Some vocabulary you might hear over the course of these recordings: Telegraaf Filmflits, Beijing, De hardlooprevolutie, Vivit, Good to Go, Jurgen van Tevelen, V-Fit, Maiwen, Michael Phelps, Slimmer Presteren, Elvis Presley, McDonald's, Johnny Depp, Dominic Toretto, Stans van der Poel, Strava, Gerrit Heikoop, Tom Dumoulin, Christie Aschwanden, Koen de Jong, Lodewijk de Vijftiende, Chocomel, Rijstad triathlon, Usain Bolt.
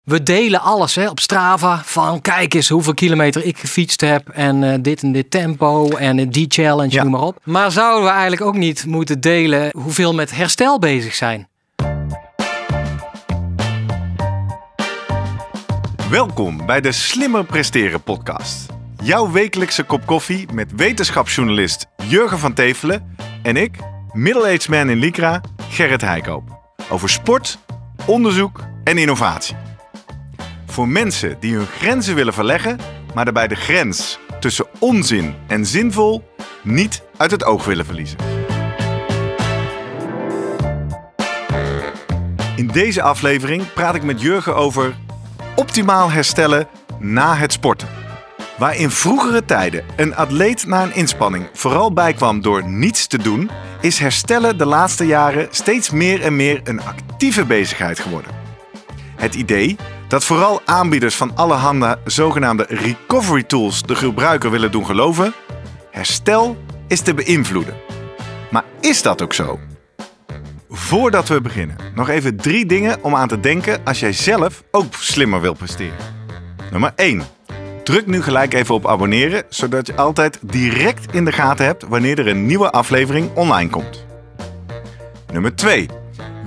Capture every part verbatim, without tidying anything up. We delen alles, hè, op Strava. Van kijk eens hoeveel kilometer ik gefietst heb. En uh, dit en dit tempo. En uh, die challenge, ja. Noem maar op. Maar zouden we eigenlijk ook niet moeten delen hoeveel met herstel bezig zijn? Welkom bij de Slimmer Presteren podcast. Jouw wekelijkse kop koffie met wetenschapsjournalist Jurgen van Tevelen. En ik, middle-aged man in Lycra, Gerrit Heikoop. Over sport, onderzoek en innovatie. Voor mensen die hun grenzen willen verleggen, maar daarbij de grens tussen onzin en zinvol niet uit het oog willen verliezen. In deze aflevering praat ik met Jurgen over optimaal herstellen na het sporten. Waar in vroegere tijden een atleet na een inspanning vooral bijkwam door niets te doen, is herstellen de laatste jaren steeds meer en meer een actieve bezigheid geworden. Het idee dat vooral aanbieders van allerhande zogenaamde recovery tools de gebruiker willen doen geloven, herstel is te beïnvloeden. Maar is dat ook zo? Voordat we beginnen, nog even drie dingen om aan te denken als jij zelf ook slimmer wil presteren. Nummer één. Druk nu gelijk even op abonneren, zodat je altijd direct in de gaten hebt wanneer er een nieuwe aflevering online komt. Nummer twee.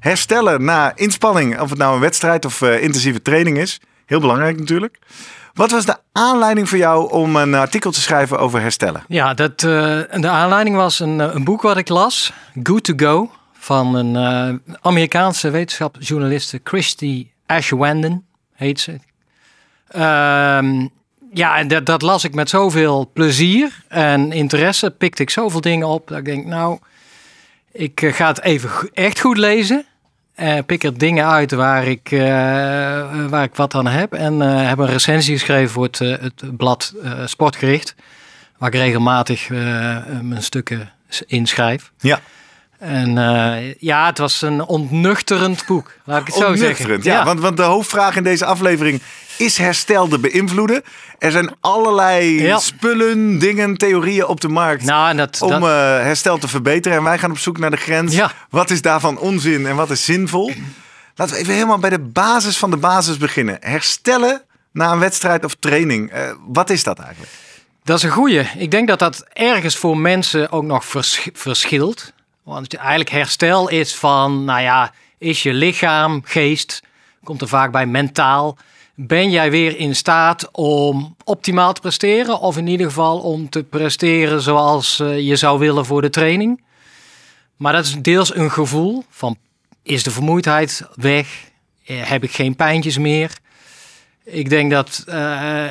Herstellen na inspanning, of het nou een wedstrijd of uh, intensieve training is. Heel belangrijk natuurlijk. Wat was de aanleiding voor jou om een artikel te schrijven over herstellen? Ja, dat, uh, de aanleiding was een, een boek wat ik las. Good to Go. Van een uh, Amerikaanse wetenschapsjournaliste. Christie Aschwanden heet ze. Um, ja, en dat, dat las ik met zoveel plezier en interesse. Pikte ik zoveel dingen op. Dat ik denk, nou, ik ga het even echt goed lezen. Uh, pik er dingen uit waar ik, uh, waar ik wat aan heb. En uh, heb een recensie geschreven voor het, uh, het blad uh, Sportgericht. Waar ik regelmatig uh, mijn stukken inschrijf. Ja. En uh, ja, het was een ontnuchterend boek. Laat ik het zo zeggen. Ja, ja. Want, want de hoofdvraag in deze aflevering is herstel te beïnvloeden. Er zijn allerlei ja. spullen, dingen, theorieën op de markt nou, dat, om dat... Uh, herstel te verbeteren. En wij gaan op zoek naar de grens. Ja. Wat is daarvan onzin en wat is zinvol? Laten we even helemaal bij de basis van de basis beginnen. Herstellen na een wedstrijd of training. Uh, wat is dat eigenlijk? Dat is een goeie. Ik denk dat dat ergens voor mensen ook nog vers- verschilt. Want eigenlijk herstel is van, nou ja, is je lichaam, geest, komt er vaak bij mentaal. Ben jij weer in staat om optimaal te presteren? Of in ieder geval om te presteren zoals je zou willen voor de training. Maar dat is deels een gevoel van, is de vermoeidheid weg? Heb ik geen pijntjes meer? Ik denk dat uh,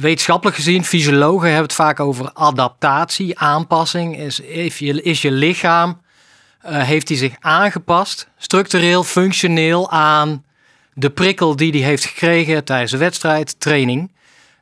wetenschappelijk gezien, fysiologen hebben het vaak over adaptatie, aanpassing. Is, is, je, is je lichaam, uh, heeft hij zich aangepast, structureel, functioneel aan de prikkel die hij heeft gekregen tijdens de wedstrijd, training.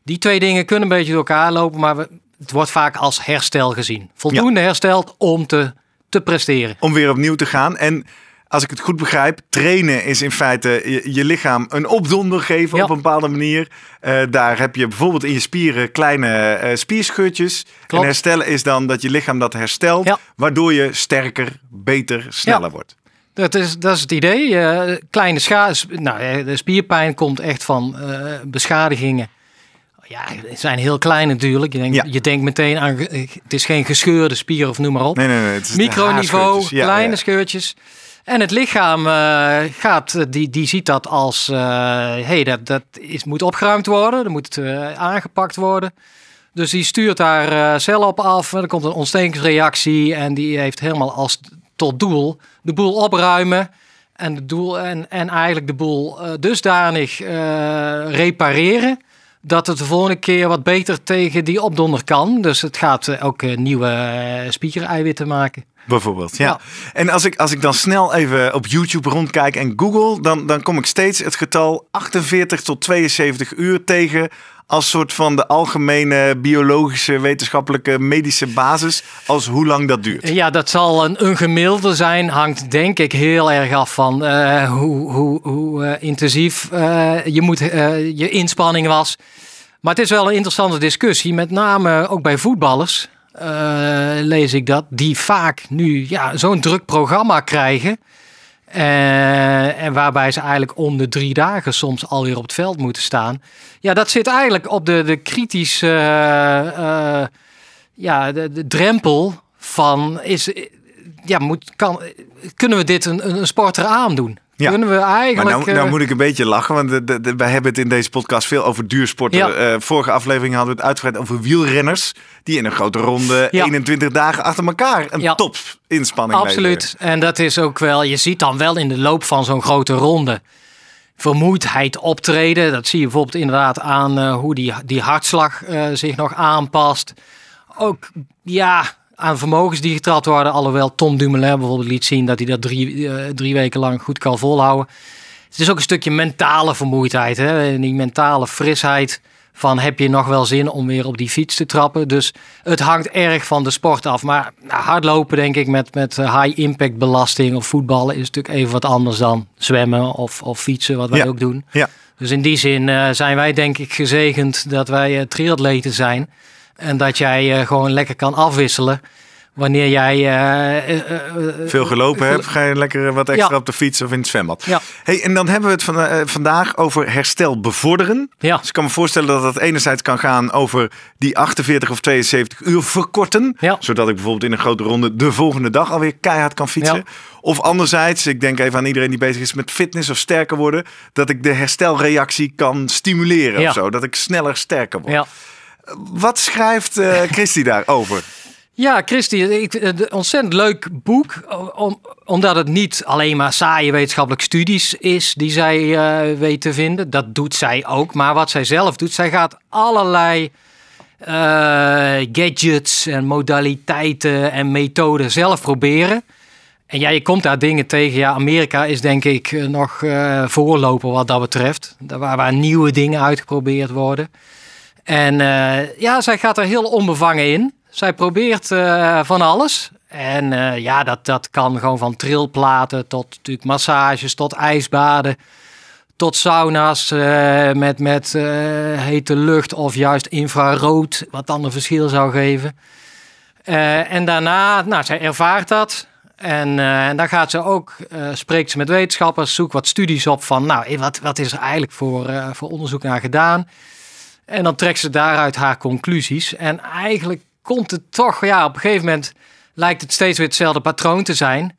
Die twee dingen kunnen een beetje door elkaar lopen, maar we, het wordt vaak als herstel gezien. Voldoende ja. hersteld om te, te presteren. Om weer opnieuw te gaan en... Als ik het goed begrijp, trainen is in feite je, je lichaam een opdonder geven ja. op een bepaalde manier. Uh, daar heb je bijvoorbeeld in je spieren kleine uh, spierscheurtjes. Klopt. En herstellen is dan dat je lichaam dat herstelt, ja. waardoor je sterker, beter, sneller ja. wordt. Dat is, dat is het idee. Uh, kleine scha- nou, de spierpijn komt echt van uh, beschadigingen. Ja, het zijn heel klein natuurlijk. Je denkt, ja. je denkt meteen aan, het is geen gescheurde spier of noem maar op. Nee, nee, nee, het is microniveau, ja, kleine ja. scheurtjes. En het lichaam uh, gaat, die, die ziet dat als, uh, hey, dat, dat is, moet opgeruimd worden, dat moet uh, aangepakt worden. Dus die stuurt daar uh, cellen op af, er komt een ontstekingsreactie en die heeft helemaal als tot doel de boel opruimen en, de doel, en, en eigenlijk de boel uh, dusdanig uh, repareren. Dat het de volgende keer wat beter tegen die opdonder kan. Dus het gaat ook nieuwe spiekereiwitten maken. Bijvoorbeeld, ja. ja. En als ik, als ik dan snel even op YouTube rondkijk en Google, dan, dan kom ik steeds het getal achtenveertig tot tweeënzeventig uur tegen als soort van de algemene biologische, wetenschappelijke, medische basis als hoe lang dat duurt. Ja, dat zal een, een gemiddelde zijn. Hangt denk ik heel erg af van uh, hoe, hoe, hoe uh, intensief uh, je, moet, uh, je inspanning was. Maar het is wel een interessante discussie, met name ook bij voetballers. Uh, lees ik dat, die vaak nu ja, zo'n druk programma krijgen. Uh, en waarbij ze eigenlijk om de drie dagen soms alweer op het veld moeten staan. Ja, dat zit eigenlijk op de, de kritische uh, uh, ja, de, de drempel van is, ja, moet, kan, kunnen we dit een, een sporter aandoen? Ja. Kunnen we eigenlijk... Maar nou, nou moet ik een beetje lachen, want de, de, de, wij hebben het in deze podcast veel over duursporten. Ja. Uh, vorige aflevering hadden we het uitgebreid over wielrenners die in een grote ronde ja. eenentwintig dagen achter elkaar een ja. top inspanning absoluut. Leveren. En dat is ook wel, je ziet dan wel in de loop van zo'n grote ronde vermoeidheid optreden. Dat zie je bijvoorbeeld inderdaad aan uh, hoe die, die hartslag uh, zich nog aanpast. Ook, ja... aan vermogens die getrapt worden. Alhoewel Tom Dumoulin bijvoorbeeld liet zien dat hij dat drie, uh, drie weken lang goed kan volhouden. Het is ook een stukje mentale vermoeidheid. Hè? Die mentale frisheid van heb je nog wel zin om weer op die fiets te trappen. Dus het hangt erg van de sport af. Maar nou, hardlopen denk ik met, met high impact belasting of voetballen is natuurlijk even wat anders dan zwemmen of, of fietsen wat wij ja. ook doen. Ja. Dus in die zin uh, zijn wij denk ik gezegend dat wij uh, triatleten zijn. En dat jij uh, gewoon lekker kan afwisselen. Wanneer jij... Uh, uh, uh, Veel gelopen hebt, ga je lekker wat extra ja. op de fiets of in het zwembad. Ja. Hey, en dan hebben we het van, uh, vandaag over herstel bevorderen. Ja. Dus ik kan me voorstellen dat dat enerzijds kan gaan over die achtenveertig of tweeënzeventig uur verkorten. Ja. Zodat ik bijvoorbeeld in een grote ronde de volgende dag alweer keihard kan fietsen. Ja. Of anderzijds, ik denk even aan iedereen die bezig is met fitness of sterker worden. Dat ik de herstelreactie kan stimuleren ja. of zo. Dat ik sneller sterker word. Ja. Wat schrijft uh, Christie daarover? Ja, Christie, ik, een ontzettend leuk boek. Om, omdat het niet alleen maar saaie wetenschappelijke studies is die zij uh, weet te vinden. Dat doet zij ook. Maar wat zij zelf doet, zij gaat allerlei uh, gadgets en modaliteiten en methoden zelf proberen. En ja, je komt daar dingen tegen. Ja, Amerika is denk ik nog uh, voorloper wat dat betreft. Waar, waar nieuwe dingen uitgeprobeerd worden. En uh, ja, zij gaat er heel onbevangen in. Zij probeert uh, van alles. En uh, ja, dat, dat kan gewoon van trilplaten tot natuurlijk massages, tot ijsbaden, tot sauna's uh, met, met uh, hete lucht of juist infrarood, wat dan een verschil zou geven. Uh, en daarna, nou, zij ervaart dat. En, uh, en dan gaat ze ook, uh, spreekt ze met wetenschappers, zoekt wat studies op van, nou, wat, wat is er eigenlijk voor, uh, voor onderzoek naar gedaan? En dan trekt ze daaruit haar conclusies. En eigenlijk komt het toch... Ja, op een gegeven moment lijkt het steeds weer hetzelfde patroon te zijn.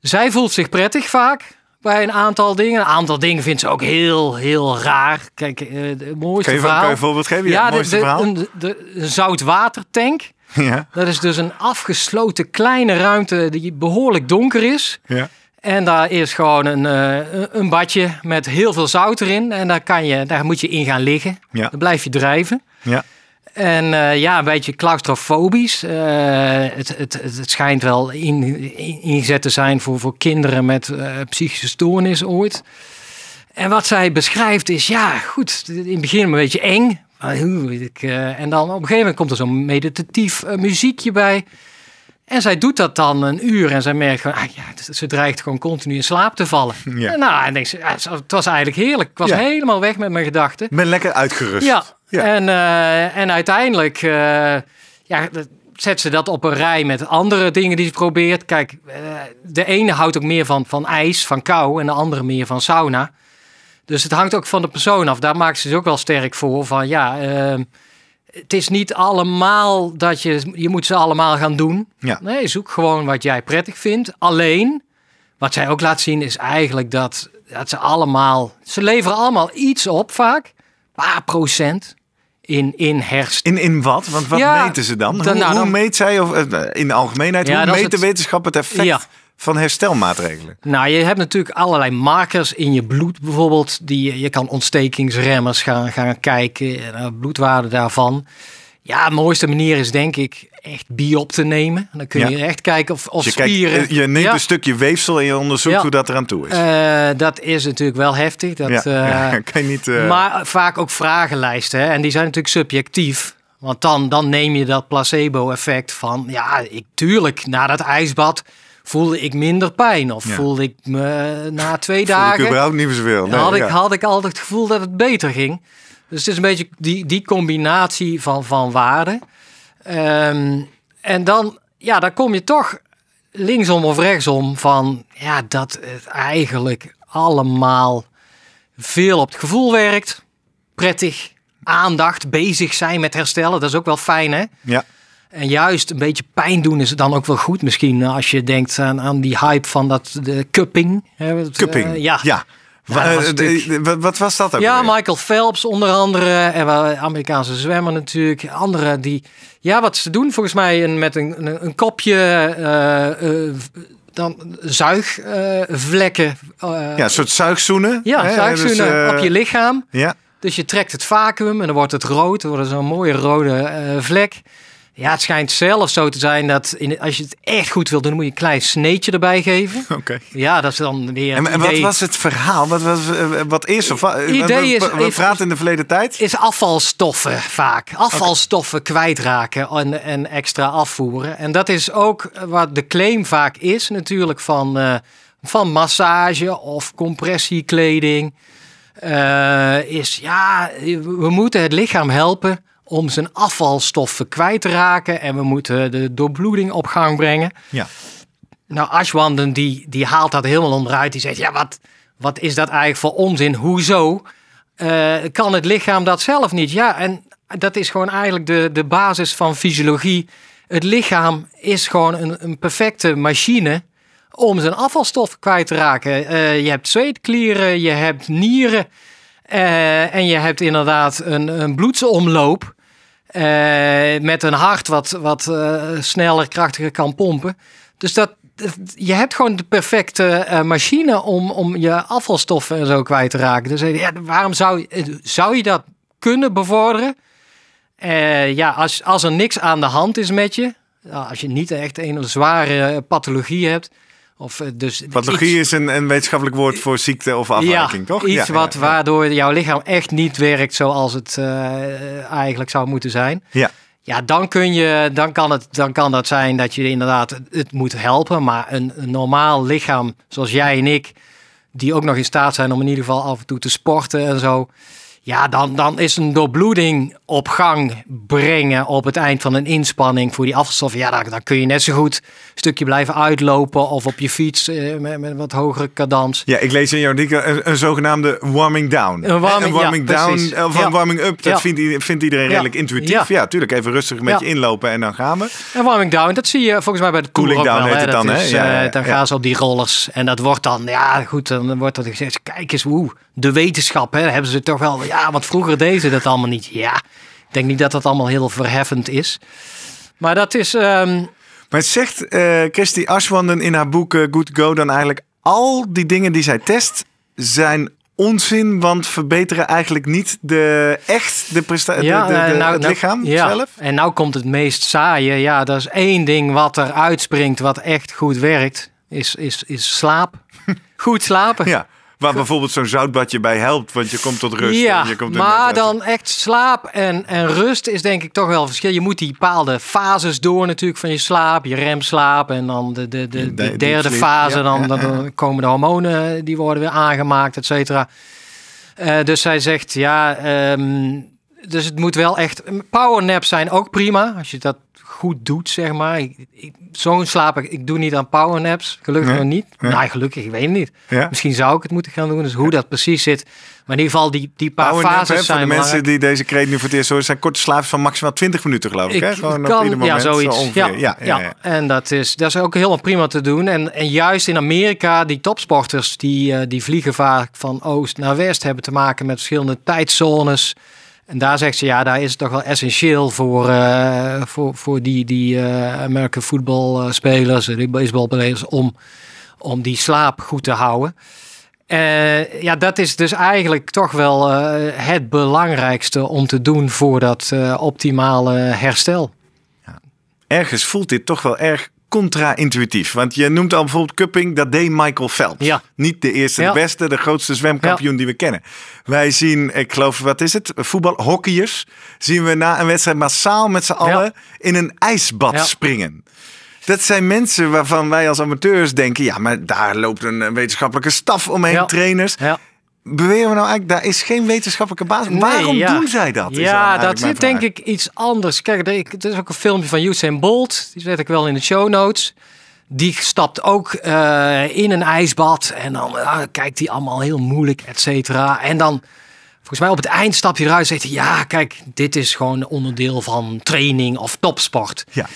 Zij voelt zich prettig vaak bij een aantal dingen. Een aantal dingen vindt ze ook heel, heel raar. Kijk, het mooiste Geef, verhaal... Kan je een voorbeeld geven? Ja, ja het mooiste de, verhaal. Een, de, de, een zoutwatertank. Ja. Dat is dus een afgesloten kleine ruimte die behoorlijk donker is. Ja. En daar is gewoon een, uh, een badje met heel veel zout erin. En daar, kan je, daar moet je in gaan liggen. Ja. Dan blijf je drijven. Ja. En uh, ja, een beetje claustrofobisch. Uh, het, het, het schijnt wel in, in, ingezet te zijn voor, voor kinderen met uh, psychische stoornis ooit. En wat zij beschrijft is, ja goed, in het begin een beetje eng. Uh, en dan op een gegeven moment komt er zo'n meditatief uh, muziekje bij. En zij doet dat dan een uur en zij merkt gewoon, ah ja, ze dreigt gewoon continu in slaap te vallen. Ja. En nou, en denk ze, ja, het was eigenlijk heerlijk. Ik was ja. helemaal weg met mijn gedachten. Ik ben lekker uitgerust. Ja, ja. En, uh, en uiteindelijk uh, ja, zet ze dat op een rij met andere dingen die ze probeert. Kijk, uh, de ene houdt ook meer van, van ijs, van kou en de andere meer van sauna. Dus het hangt ook van de persoon af. Daar maakt ze zich ook wel sterk voor van, ja... Uh, Het is niet allemaal dat je... Je moet ze allemaal gaan doen. Ja. Nee, zoek gewoon wat jij prettig vindt. Alleen, wat zij ook laat zien is eigenlijk dat, dat ze allemaal... Ze leveren allemaal iets op vaak. Een paar procent in, in herstel. In, in wat? Want wat ja, meten ze dan? dan, hoe, nou, dan hoe meet zij, of, in de algemeenheid, ja, hoe meet de wetenschap het effect ja. van herstelmaatregelen? Nou, je hebt natuurlijk allerlei markers in je bloed bijvoorbeeld. Die, je kan ontstekingsremmers gaan, gaan kijken, bloedwaarden daarvan. Ja, de mooiste manier is denk ik echt biop te nemen. Dan kun je ja. echt kijken of, of dus je spieren... Kijkt, je neemt ja. een stukje weefsel en je onderzoekt ja. hoe dat eraan toe is. Uh, dat is natuurlijk wel heftig. Dat, ja. Ja, kan je niet, uh... Maar vaak ook vragenlijsten. Hè? En die zijn natuurlijk subjectief. Want dan, dan neem je dat placebo-effect van... Ja, ik, tuurlijk, na dat ijsbad... voelde ik minder pijn of ja. voelde ik me na twee dagen... Voelde ik überhaupt niet meer zoveel. Nee, had, ja. ik, had ik altijd het gevoel dat het beter ging. Dus het is een beetje die, die combinatie van, van waarden. Um, en dan, ja, dan kom je toch linksom of rechtsom van... ja, dat het eigenlijk allemaal veel op het gevoel werkt. Prettig, aandacht, bezig zijn met herstellen. Dat is ook wel fijn, hè? Ja. En juist een beetje pijn doen is dan ook wel goed misschien. Als je denkt aan, aan die hype van dat de cupping. Hè, dat, cupping, uh, ja. ja. ja was natuurlijk... Wat was dat ook? Ja, weer? Michael Phelps onder andere. En Amerikaanse zwemmer natuurlijk. Anderen die... Ja, wat ze doen volgens mij met een, een, een kopje... Uh, uh, dan zuigvlekken. Uh, uh, ja, een soort zuigzoenen. Ja, hè? Zuigzoenen dus, uh, op je lichaam. Ja. Dus je trekt het vacuüm en dan wordt het rood. Dan wordt het zo'n mooie rode uh, vlek. Ja, het schijnt zelfs zo te zijn dat in, als je het echt goed wil doen, moet je een klein sneetje erbij geven. Oké. Okay. Ja, dat is dan weer. En, en wat was het verhaal? Wat was wat is of wat, idee we, we, we praten in de verleden tijd? Is afvalstoffen vaak. Afvalstoffen okay. kwijtraken en, en extra afvoeren. En dat is ook wat de claim vaak is, natuurlijk van, uh, van massage of compressiekleding. Uh, is ja, we moeten het lichaam helpen om zijn afvalstoffen kwijt te raken. En we moeten de doorbloeding op gang brengen. Ja. Nou, Aschwanden die, die haalt dat helemaal onderuit. Die zegt, ja, wat, wat is dat eigenlijk voor onzin? Hoezo? Uh, kan het lichaam dat zelf niet? Ja, en dat is gewoon eigenlijk de, de basis van fysiologie. Het lichaam is gewoon een, een perfecte machine om zijn afvalstoffen kwijt te raken. Uh, je hebt zweetklieren, je hebt nieren... Uh, en je hebt inderdaad een, een bloedsomloop uh, met een hart wat, wat uh, sneller, krachtiger kan pompen. Dus dat, je hebt gewoon de perfecte uh, machine om, om je afvalstoffen en zo kwijt te raken. Dus ja, waarom zou, zou je dat kunnen bevorderen? Uh, ja, als, als er niks aan de hand is met je, als je niet echt een zware pathologie hebt... Of dus pathologie iets, is een, een wetenschappelijk woord voor ziekte of afwijking, ja, toch? Iets ja, wat, ja, ja. waardoor jouw lichaam echt niet werkt zoals het uh, eigenlijk zou moeten zijn. Ja, ja dan, kun je, dan, kan het, dan kan dat zijn dat je inderdaad het moet helpen. Maar een, een normaal lichaam zoals jij en ik, die ook nog in staat zijn om in ieder geval af en toe te sporten en zo. Ja, dan, dan is een doorbloeding op gang brengen op het eind van een inspanning voor die afvalstoffen. Ja, dan, dan kun je net zo goed een stukje blijven uitlopen of op je fiets eh, met, met wat hogere cadans. Ja, ik lees in jouw artikel een, een zogenaamde warming down. Een warming, een warming ja, down precies. of een ja. warming up, dat ja. vindt, vindt iedereen ja. redelijk intuïtief. Ja, natuurlijk, ja, even rustig met ja. je inlopen en dan gaan we. En warming down, dat zie je volgens mij bij de cooling down wel, heet het dan. Hè? He? Ja, ja, ja, dan ja. gaan ze op die rollers en dat wordt dan, ja goed, dan wordt dat gezegd, kijk eens hoe de wetenschap, hè, hebben ze toch wel... Ja, want vroeger deden ze dat allemaal niet. Ja, ik denk niet dat dat allemaal heel verheffend is. Maar dat is... Um... Maar het zegt uh, Christie Aschwanden in haar boek uh, Good to Go dan eigenlijk... al die dingen die zij test zijn onzin... want verbeteren eigenlijk niet de echt de presta- ja, de, de, de, nou, het lichaam nou, ja. zelf. En nou komt het meest saaie. Ja, dat is één ding wat er uitspringt wat echt goed werkt. Is, is, is slaap. Goed slapen. Ja. Waar bijvoorbeeld zo'n zoutbadje bij helpt, want je komt tot rust. Ja, en je komt maar dan echt slaap en, en rust is denk ik toch wel verschil. Je moet die bepaalde fases door natuurlijk van je slaap, je remslaap en dan de, de, de, de derde fase. Ja. Dan, dan komen de hormonen, die worden weer aangemaakt, et cetera. Uh, dus zij zegt, ja, um, dus het moet wel echt... Powernaps zijn ook prima, als je dat goed doet, zeg maar. Ik, ik, zo'n slaap, ik doe niet aan powernaps. Gelukkig nee, nog niet. Nee. Nou, gelukkig, ik weet het niet. Ja. Misschien zou ik het moeten gaan doen. Dus hoe ja. dat precies zit. Maar in ieder geval, die, die paar powernap, fases hè, zijn de belangrijk. Mensen die deze kreet nu voor het eerst horen, zijn korte slaapjes van maximaal twintig minuten, geloof ik. Hè? Gewoon kan, op ieder moment. Ja, zoiets. Zo ja, ja, ja, ja. ja, en dat is, dat is ook helemaal prima te doen. En, en juist in Amerika, die topsporters, die, die vliegen vaak van oost naar west, hebben te maken met verschillende tijdzones. En daar zegt ze, ja, daar is het toch wel essentieel voor, uh, voor, voor die, die uh, American football spelers, de baseballspelers, om, om die slaap goed te houden. Uh, ja, dat is dus eigenlijk toch wel uh, het belangrijkste om te doen voor dat uh, optimale herstel. ergens voelt dit toch wel erg contra-intuïtief. Want je noemt al bijvoorbeeld cupping, dat deed Michael Phelps. Ja. Niet de eerste, ja. de beste, de grootste zwemkampioen ja. die we kennen. Wij zien, ik geloof, wat is het? Voetbal, hockeyers. Zien we na een wedstrijd massaal met z'n allen ja. in een ijsbad ja. springen. Dat zijn mensen waarvan wij als amateurs denken, ja, maar daar loopt een wetenschappelijke staf omheen, ja. trainers. Ja. Beweren we nou eigenlijk, daar is geen wetenschappelijke basis. Nee, Waarom ja. doen zij dat? Ja, dat zit denk ik iets anders. Kijk, er is ook een filmpje van Usain Bolt. Die zet ik wel in de show notes. Die stapt ook uh, in een ijsbad. En dan uh, kijkt hij allemaal heel moeilijk, et cetera. En dan, volgens mij op het eind stapt hij eruit en zegt hij, ja, kijk, dit is gewoon onderdeel van training of topsport. Ja.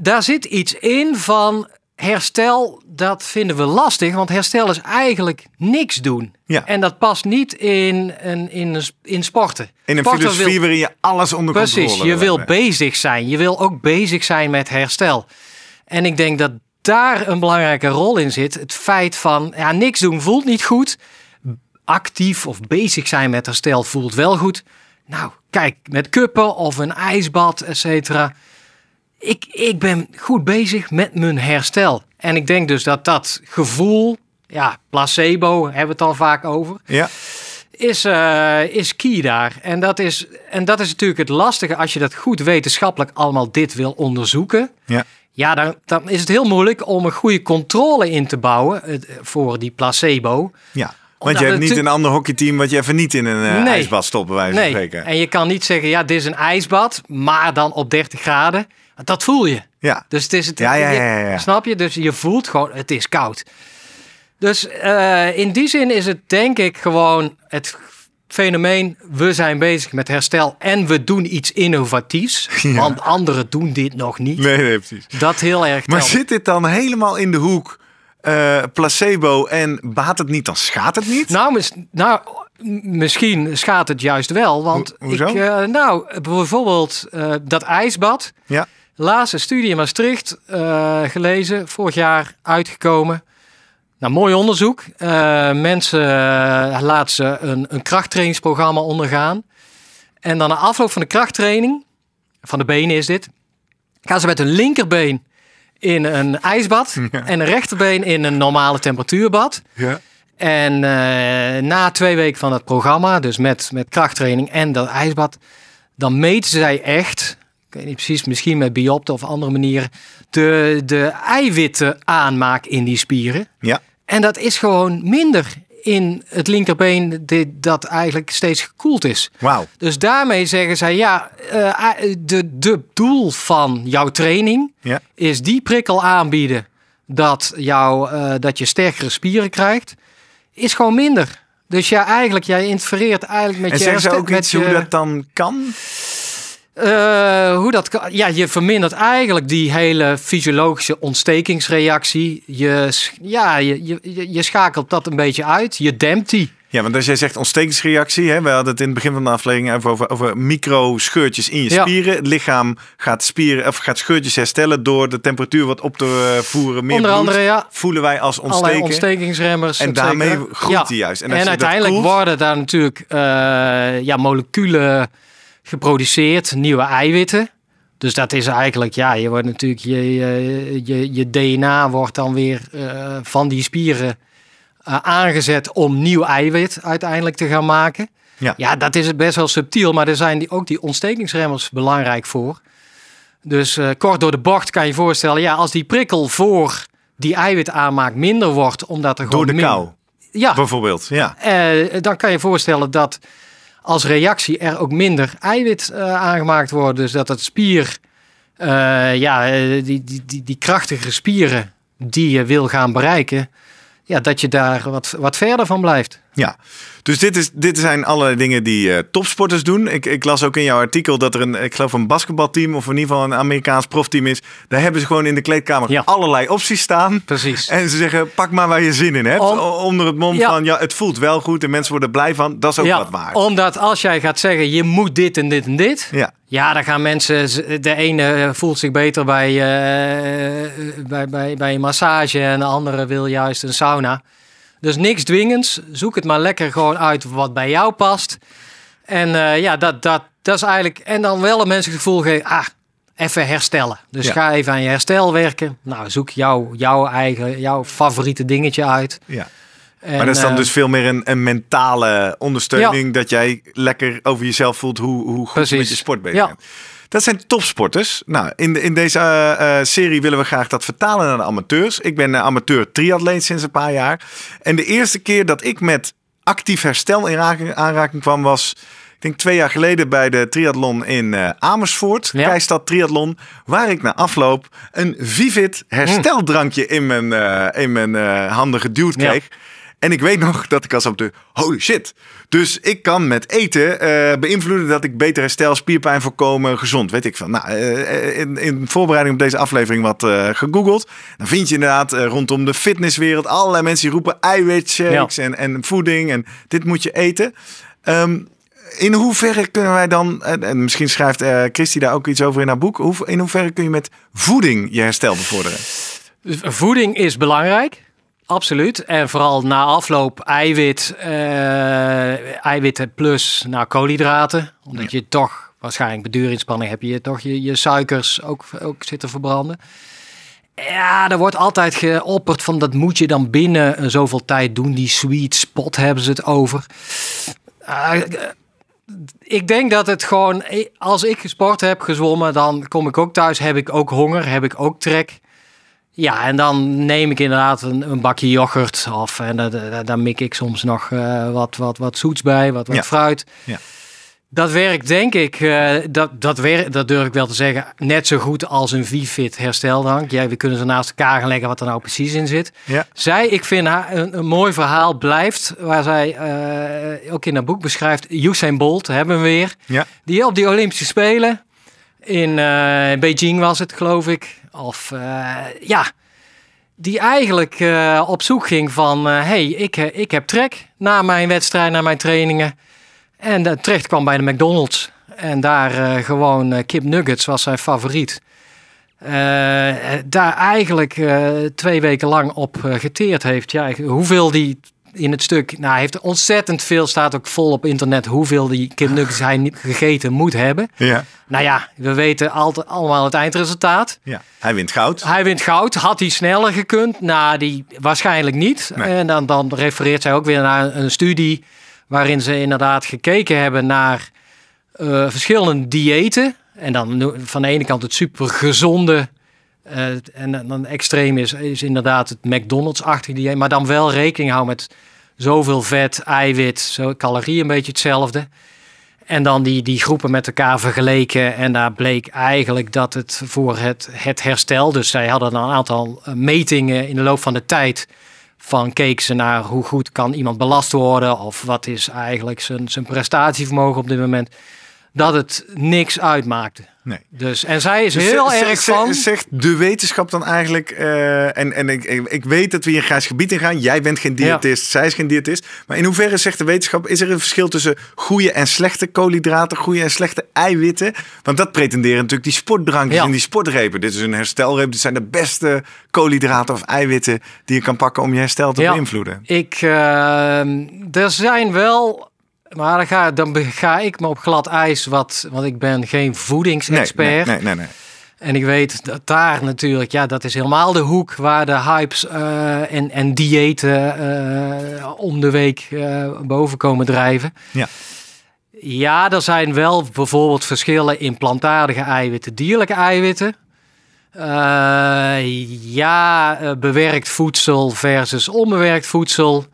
Daar zit iets in van herstel, dat vinden we lastig. Want herstel is eigenlijk niks doen. Ja. En dat past niet in, in, in, in sporten. In een sporten filosofie wil, waarin je alles onder precies, controle hebt. Precies, je wil bezig zijn. Je wil ook bezig zijn met herstel. En ik denk dat daar een belangrijke rol in zit. Het feit van, ja, niks doen voelt niet goed. Actief of bezig zijn met herstel voelt wel goed. Nou, kijk, met kuppen of een ijsbad, et cetera. Ik, ik ben goed bezig met mijn herstel. En ik denk dus dat dat gevoel, ja, placebo hebben we het al vaak over, ja. is, uh, is key daar. En dat is, en dat is natuurlijk het lastige als je dat goed wetenschappelijk allemaal dit wil onderzoeken. Ja, ja dan, dan is het heel moeilijk om een goede controle in te bouwen uh, voor die placebo. Ja. Want Omdat je hebt niet tu- een ander hockeyteam wat je even niet in een uh, nee. ijsbad stopt, bij wijze van nee. spreken. En je kan niet zeggen, ja, dit is een ijsbad, maar dan op dertig graden. Dat voel je. Ja. Dus het is het. Ja, ja, ja, ja. Je, snap je? Dus je voelt gewoon, het is koud. Dus uh, in die zin is het denk ik gewoon het fenomeen, we zijn bezig met herstel en we doen iets innovatiefs. Ja. Want anderen doen dit nog niet. Nee, nee, precies. Dat heel erg. Maar telde. Zit dit dan helemaal in de hoek? Uh, placebo en baat het niet, dan schaadt het niet? Nou, nou misschien schaadt het juist wel. Want Ho- ik, uh, nou, bijvoorbeeld uh, dat ijsbad. Ja. Laatste studie in Maastricht uh, gelezen, vorig jaar uitgekomen. Nou, mooi onderzoek. Uh, mensen uh, laten ze een, een krachttrainingsprogramma ondergaan. En dan na afloop van de krachttraining, van de benen is dit, gaan ze met hun linkerbeen in een ijsbad ja. en een rechterbeen in een normale temperatuurbad. Ja. En uh, na twee weken van het programma, dus met, met krachttraining en dat ijsbad, dan meten zij echt, ik weet niet precies, misschien met biopte of andere manieren, de, de eiwitten aanmaak in die spieren. Ja. En dat is gewoon minder in het linkerbeen de, dat eigenlijk steeds gekoeld is. Wow. Dus daarmee zeggen zij, ja, uh, de, de doel van jouw training ja. is die prikkel aanbieden dat, jou, uh, dat je sterkere spieren krijgt, is gewoon minder. Dus ja, eigenlijk, jij interfereert eigenlijk met en je... En zeggen ze ook iets je, hoe dat dan kan? Uh, hoe dat kan? Ja, je vermindert eigenlijk die hele fysiologische ontstekingsreactie. Je, ja, je, je, je schakelt dat een beetje uit. Je dempt die. Ja, want als jij zegt ontstekingsreactie, hè, we hadden het in het begin van de aflevering even over, over micro-scheurtjes in je ja. spieren. Het lichaam gaat, spieren, of gaat scheurtjes herstellen door de temperatuur wat op te voeren. Meer Onder bloed, andere, ja. voelen wij als ontsteken. Ontstekingsremmers. En daarmee zeker. groeit ja. die juist. En, en uiteindelijk koelt, worden daar natuurlijk uh, ja, moleculen geproduceerd, nieuwe eiwitten. Dus dat is eigenlijk, ja, je wordt natuurlijk, je, je, je, je D N A wordt dan weer uh, van die spieren uh, aangezet om nieuw eiwit uiteindelijk te gaan maken. Ja, ja dat is best wel subtiel, maar er zijn die, ook die ontstekingsremmers belangrijk voor. Dus uh, kort door de bocht kan je voorstellen, ja, als die prikkel voor die eiwit aanmaak minder wordt, omdat er gewoon door de min- kou, ja, bijvoorbeeld, ja, uh, dan kan je voorstellen dat als reactie er ook minder eiwit uh, aangemaakt wordt. Dus dat het spier, uh, ja, die, die, die, die krachtige spieren die je wil gaan bereiken, ja, dat je daar wat, wat verder van blijft. Ja, dus dit, is, dit zijn allerlei dingen die uh, topsporters doen. Ik, ik las ook in jouw artikel dat er een, ik geloof een basketbalteam, of in ieder geval een Amerikaans profteam is. Daar hebben ze gewoon in de kleedkamer ja. allerlei opties staan. Precies. En ze zeggen, pak maar waar je zin in hebt. Om, onder het mom ja. van, ja, het voelt wel goed en mensen worden blij van. Dat is ook ja, wat waard. Omdat als jij gaat zeggen, je moet dit en dit en dit. Ja, ja dan gaan mensen, de ene voelt zich beter bij, uh, bij, bij, bij een massage en de andere wil juist een sauna. Dus niks dwingends. Zoek het maar lekker gewoon uit wat bij jou past. En uh, ja, dat, dat, dat is eigenlijk. En dan wel een mensen het gevoel geven. Ah, even herstellen. Dus ja. ga even aan je herstel werken. Nou, zoek jouw, jouw eigen, jouw favoriete dingetje uit. Ja. En, maar dat is dan uh, dus veel meer een, een mentale ondersteuning. Ja. Dat jij lekker over jezelf voelt hoe, hoe goed Precies. je met je sport bezig ja. bent. Dat zijn topsporters. Nou, in, de, in deze uh, uh, serie willen we graag dat vertalen naar de amateurs. Ik ben een amateur triatleet sinds een paar jaar. En de eerste keer dat ik met actief herstel in raking, aanraking kwam was... Ik denk twee jaar geleden bij de triathlon in uh, Amersfoort. Ja. Rijstad triathlon. Waar ik na afloop een Vivit hersteldrankje in mijn, uh, in mijn uh, handen geduwd kreeg. Ja. En ik weet nog dat ik als amateur... Holy shit. Dus ik kan met eten uh, beïnvloeden dat ik beter herstel, spierpijn voorkomen, gezond. Weet ik veel. Nou, uh, in, in voorbereiding op deze aflevering wat uh, gegoogeld. Dan vind je inderdaad uh, rondom de fitnesswereld allerlei mensen die roepen eiwit shakes ja. en, en voeding. En dit moet je eten. Um, In hoeverre kunnen wij dan, en misschien schrijft uh, Christie daar ook iets over in haar boek, hoe, in hoeverre kun je met voeding je herstel bevorderen? Voeding is belangrijk, absoluut. En vooral na afloop eiwit, uh, eiwitten plus nou, koolhydraten. Omdat ja. je toch, waarschijnlijk bij duurinspanning heb je toch je, je suikers ook, ook zitten verbranden. Ja, er wordt altijd geopperd van dat moet je dan binnen zoveel tijd doen. Die sweet spot hebben ze het over. Uh, Ik denk dat het gewoon, als ik gesport heb, gezwommen, dan kom ik ook thuis, heb ik ook honger, heb ik ook trek. Ja, en dan neem ik inderdaad een, een bakje yoghurt af en daar mik ik soms nog uh, wat, wat, wat zoets bij, wat, wat ja. fruit. Ja. Dat werkt denk ik, uh, dat, dat, werkt, dat durf ik wel te zeggen, net zo goed als een V-Fit hersteldrank. Ja, we kunnen ze naast elkaar gaan leggen wat er nou precies in zit. Ja. Zij, ik vind haar een, een mooi verhaal blijft, waar zij uh, ook in haar boek beschrijft. Usain Bolt, hebben we weer. Ja. Die op die Olympische Spelen, in uh, Beijing was het geloof ik. Of uh, ja, die eigenlijk uh, op zoek ging van, uh, hey, ik, ik heb trek na mijn wedstrijd, na mijn trainingen. En uh, terecht kwam bij de McDonald's. En daar uh, gewoon uh, kip nuggets was zijn favoriet. Uh, daar eigenlijk uh, twee weken lang op uh, geteerd heeft. Ja, hoeveel die in het stuk... Nou, hij heeft ontzettend veel, staat ook vol op internet... hoeveel die kip nuggets hij niet gegeten moet hebben. Ja. Nou ja, we weten altijd allemaal het eindresultaat. Ja. Hij wint goud. Hij wint goud. Had hij sneller gekund? Nou, die waarschijnlijk niet. Nee. En dan, dan refereert zij ook weer naar een studie... waarin ze inderdaad gekeken hebben naar uh, verschillende diëten. En dan van de ene kant het supergezonde. Uh, en dan extreem is, is inderdaad het McDonald's-achtige dieet. Maar dan wel rekening houden met zoveel vet, eiwit, zo, calorieën een beetje hetzelfde. En dan die, die groepen met elkaar vergeleken. En daar bleek eigenlijk dat het voor het, het herstel... Dus zij hadden een aantal metingen in de loop van de tijd... Van keek ze naar hoe goed kan iemand belast worden... of wat is eigenlijk zijn, zijn prestatievermogen op dit moment... dat het niks uitmaakte. Nee. Dus, en zij is dus heel zegt, erg van... Zegt de wetenschap dan eigenlijk... Uh, en en ik, ik weet dat we hier een grijs gebied in gaan. Jij bent geen diëtist, ja. zij is geen diëtist. Maar in hoeverre zegt de wetenschap... is er een verschil tussen goede en slechte koolhydraten... goede en slechte eiwitten? Want dat pretenderen natuurlijk die sportdrankjes ja. en die sportrepen. Dit is een herstelreep. Dit zijn de beste koolhydraten of eiwitten... die je kan pakken om je herstel te ja. beïnvloeden. Ik, uh, er zijn wel... Maar dan ga, dan ga ik me op glad ijs, wat, want ik ben geen voedingsexpert. Nee, nee, nee, nee, nee. En ik weet dat daar natuurlijk, ja, dat is helemaal de hoek waar de hypes uh, en, en diëten uh, om de week uh, boven komen drijven. Ja. Ja, er zijn wel bijvoorbeeld verschillen in plantaardige eiwitten, dierlijke eiwitten. Uh, ja, bewerkt voedsel versus onbewerkt voedsel.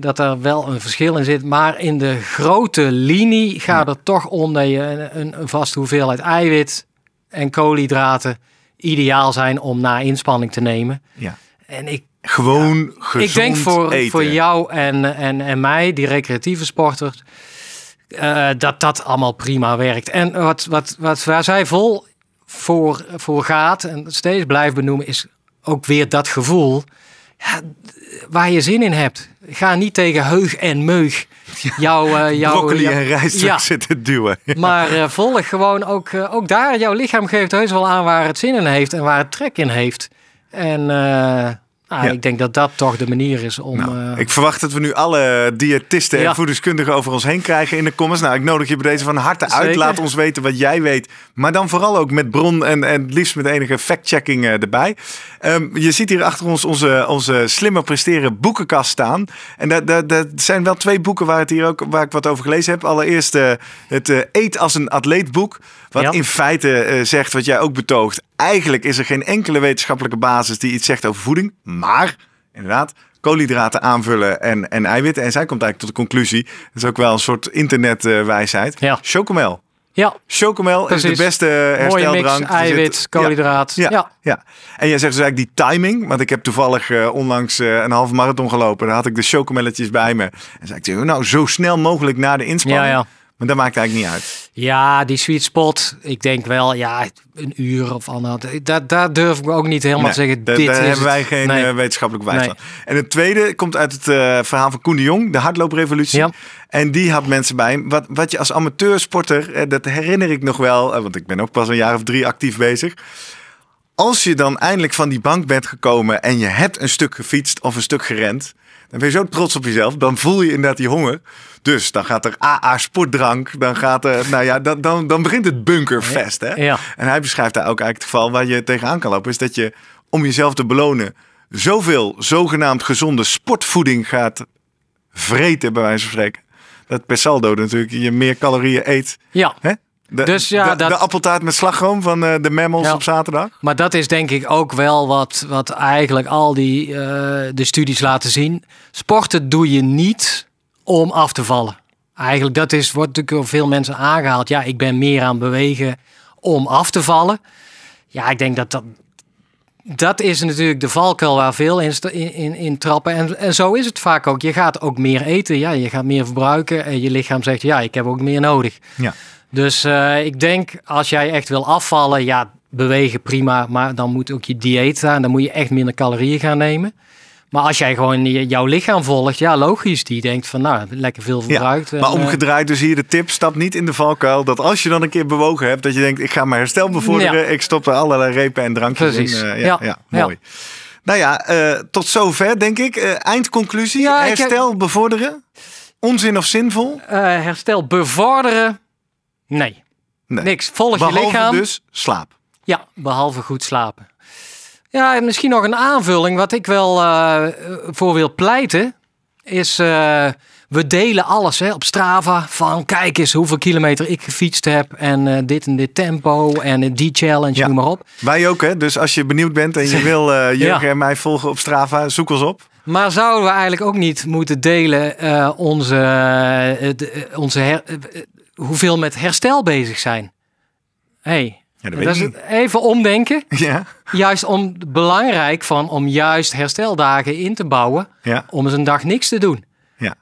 Dat er wel een verschil in zit. Maar in de grote linie gaat het toch om dat je een, een vaste hoeveelheid eiwit en koolhydraten ideaal zijn om na inspanning te nemen. Ja. En ik, Gewoon ja, gezond Ik denk voor, eten. voor jou en, en, en mij, die recreatieve sporters, uh, dat dat allemaal prima werkt. En wat, wat, wat waar zij vol voor, voor gaat en steeds blijft benoemen, is ook weer dat gevoel. Ja, waar je zin in hebt. Ga niet tegen heug en meug jouw... Uh, jou, broccoli jou, en rijst ja. zitten duwen. Ja. Maar uh, volg gewoon ook, uh, ook daar. Jouw lichaam geeft heus wel aan waar het zin in heeft en waar het trek in heeft. En uh, Ah, ja. Ik denk dat dat toch de manier is om... Nou, uh... Ik verwacht dat we nu alle diëtisten en ja. voedingskundigen over ons heen krijgen in de comments. Nou, ik nodig je bij deze van harte Zeker. uit. Laat ons weten wat jij weet. Maar dan vooral ook met bron en, en het liefst met enige fact-checking uh, erbij. Um, je ziet hier achter ons onze, onze Slimmer Presteren boekenkast staan. En dat, dat, dat zijn wel twee boeken waar, het hier ook, waar ik wat over gelezen heb. Allereerst uh, het uh, Eet als een atleet boek. Wat ja. in feite uh, zegt wat jij ook betoogt. Eigenlijk is er geen enkele wetenschappelijke basis die iets zegt over voeding. Maar, inderdaad, koolhydraten aanvullen en, en eiwitten. En zij komt eigenlijk tot de conclusie. Dat is ook wel een soort internetwijsheid. Uh, ja. Chocomel. Ja. Chocomel Precies. is de beste hersteldrang. Mooie mix, eiwit, zit... koolhydraat. Ja. Ja. Ja. ja. En jij zegt dus eigenlijk die timing. Want ik heb toevallig uh, onlangs uh, een halve marathon gelopen. Daar had ik de chocomelletjes bij me. En zei ik, nou, zo snel mogelijk na de inspanning. Ja, ja. Maar dat maakt eigenlijk niet uit. Ja, die sweet spot. Ik denk wel, ja, een uur of anderhalf. Daar, daar durf ik me ook niet helemaal nee, te zeggen. Dit daar is hebben wij het. geen nee. wetenschappelijk bewijs nee. van. En het tweede komt uit het uh, verhaal van Koen de Jong. De hardlooprevolutie. Ja. En die had mensen bij. Wat, wat je als amateursporter, uh, dat herinner ik nog wel. Uh, want ik ben ook pas een jaar of drie actief bezig. Als je dan eindelijk van die bank bent gekomen en je hebt een stuk gefietst of een stuk gerend, dan ben je zo trots op jezelf. Dan voel je inderdaad die honger. Dus dan gaat er A A sportdrank. Dan gaat er, nou ja, dan, dan, dan begint het bunkerfest. Hè? Ja. En hij beschrijft daar ook eigenlijk het geval waar je tegenaan kan lopen. Is dat je, om jezelf te belonen, zoveel zogenaamd gezonde sportvoeding gaat vreten, bij wijze van spreken. Dat per saldo natuurlijk je meer calorieën eet. Ja. Hè? De, dus ja, de, dat... de appeltaart met slagroom van uh, de Mammals ja. op zaterdag. Maar dat is denk ik ook wel wat, wat eigenlijk al die uh, de studies laten zien. Sporten doe je niet om af te vallen. Eigenlijk dat is, wordt natuurlijk door veel mensen aangehaald. Ja, ik ben meer aan bewegen om af te vallen. Ja, ik denk dat dat... Dat is natuurlijk de valkuil waar veel in, in, in trappen. En, en zo is het vaak ook. Je gaat ook meer eten. Ja, je gaat meer verbruiken. En je lichaam zegt, ja, ik heb ook meer nodig. Ja. Dus uh, ik denk, als jij echt wil afvallen, ja, bewegen prima. Maar dan moet ook je dieet aan. Dan moet je echt minder calorieën gaan nemen. Maar als jij gewoon jouw lichaam volgt, ja, logisch. Die denkt van, nou, lekker veel verbruikt. Ja, maar omgedraaid, dus hier de tip, stap niet in de valkuil. Dat als je dan een keer bewogen hebt, dat je denkt, ik ga mijn herstel bevorderen. Ja. Ik stop er allerlei repen en drankjes Precies. in. Uh, ja, ja. ja, mooi. Ja. Nou ja, uh, tot zover, denk ik. Uh, eindconclusie, ja, herstel heb... bevorderen. Onzin of zinvol? Uh, herstel bevorderen. Nee. nee, niks. Volg behalve je lichaam. Behalve dus slaap. Ja, behalve goed slapen. Ja, en misschien nog een aanvulling. Wat ik wel uh, voor wil pleiten, is uh, we delen alles hè, op Strava. Van kijk eens hoeveel kilometer ik gefietst heb. En uh, dit en dit tempo. En die challenge, ja. noem maar op. Wij ook, hè. Dus als je benieuwd bent en je wil uh, Jurgen ja. en mij volgen op Strava, zoek ons op. Maar zouden we eigenlijk ook niet moeten delen uh, onze... Uh, de, uh, onze her, uh, hoeveel met herstel bezig zijn. Hey, ja, dat weet dat is even omdenken. Ja. Juist om belangrijk van om juist hersteldagen in te bouwen. Ja. Om eens een dag niks te doen. Ja.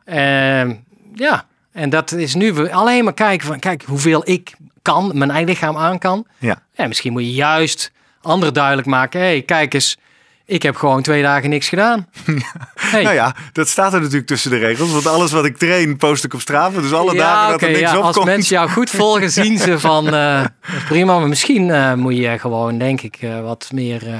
Uh, ja. En dat is nu alleen maar kijken van kijk hoeveel ik kan, mijn eigen lichaam aan kan. Ja. Ja, misschien moet je juist anderen duidelijk maken. Hey, kijk eens. Ik heb gewoon twee dagen niks gedaan. Hey. Nou ja, dat staat er natuurlijk tussen de regels. Want alles wat ik train, post ik op Strava. Dus alle ja, dagen dat okay, er niks ja, opkomt. Als mensen jou goed volgen, zien ze van... Uh, prima, maar misschien uh, moet je gewoon, denk ik, uh, wat meer uh,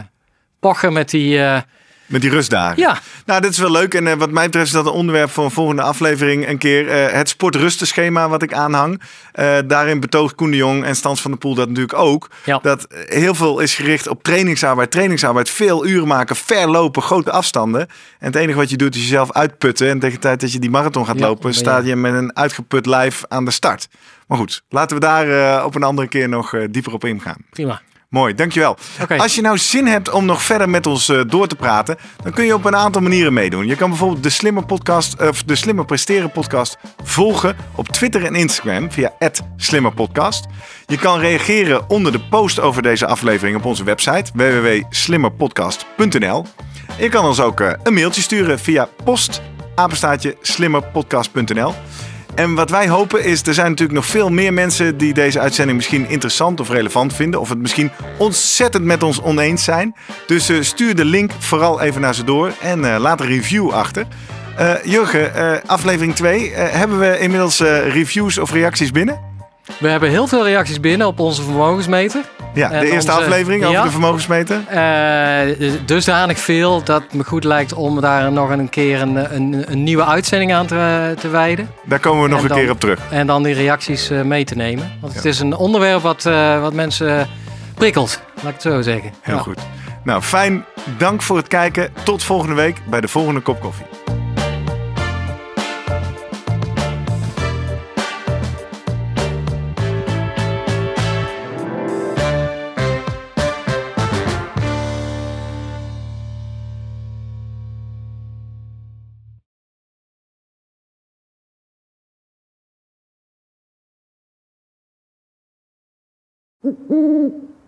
pochen met die... Uh, Met die rustdagen. Ja. Nou, dit is wel leuk. En uh, wat mij betreft is dat een onderwerp voor een volgende aflevering. Een keer uh, het sportrustenschema wat ik aanhang. Uh, daarin betoogt Koen de Jong en Stans van der Poel dat natuurlijk ook. Ja. Dat heel veel is gericht op trainingsarbeid. Trainingsarbeid, veel uren maken, ver lopen, grote afstanden. En het enige wat je doet is jezelf uitputten. En tegen de tijd dat je die marathon gaat ja, lopen, ja. sta je met een uitgeput lijf aan de start. Maar goed, laten we daar uh, op een andere keer nog uh, dieper op ingaan. Prima. Mooi, dankjewel. Okay. Als je nou zin hebt om nog verder met ons uh, door te praten, dan kun je op een aantal manieren meedoen. Je kan bijvoorbeeld de Slimmer Podcast, uh, de Slimmer Presteren Podcast volgen op Twitter en Instagram via at slimmerpodcast. Je kan reageren onder de post over deze aflevering op onze website w w w punt slimmerpodcast punt n l. Je kan ons ook uh, een mailtje sturen via post apenstaartje slimmerpodcast punt n l. En wat wij hopen is, er zijn natuurlijk nog veel meer mensen die deze uitzending misschien interessant of relevant vinden. Of het misschien ontzettend met ons oneens zijn. Dus uh, stuur de link vooral even naar ze door en uh, laat een review achter. Uh, Jurgen, uh, aflevering twee. Uh, hebben we inmiddels uh, reviews of reacties binnen? We hebben heel veel reacties binnen op onze vermogensmeter. Ja, de en eerste onze, aflevering over ja, de vermogensmeter. Uh, dusdanig veel dat het me goed lijkt om daar nog een keer een, een, een nieuwe uitzending aan te, te wijden. Daar komen we nog en een dan, keer op terug. En dan die reacties mee te nemen. Want ja. het is een onderwerp wat, uh, wat mensen prikkelt, laat ik het zo zeggen. Heel nou. goed. Nou, fijn. Dank voor het kijken. Tot volgende week bij de volgende kop koffie.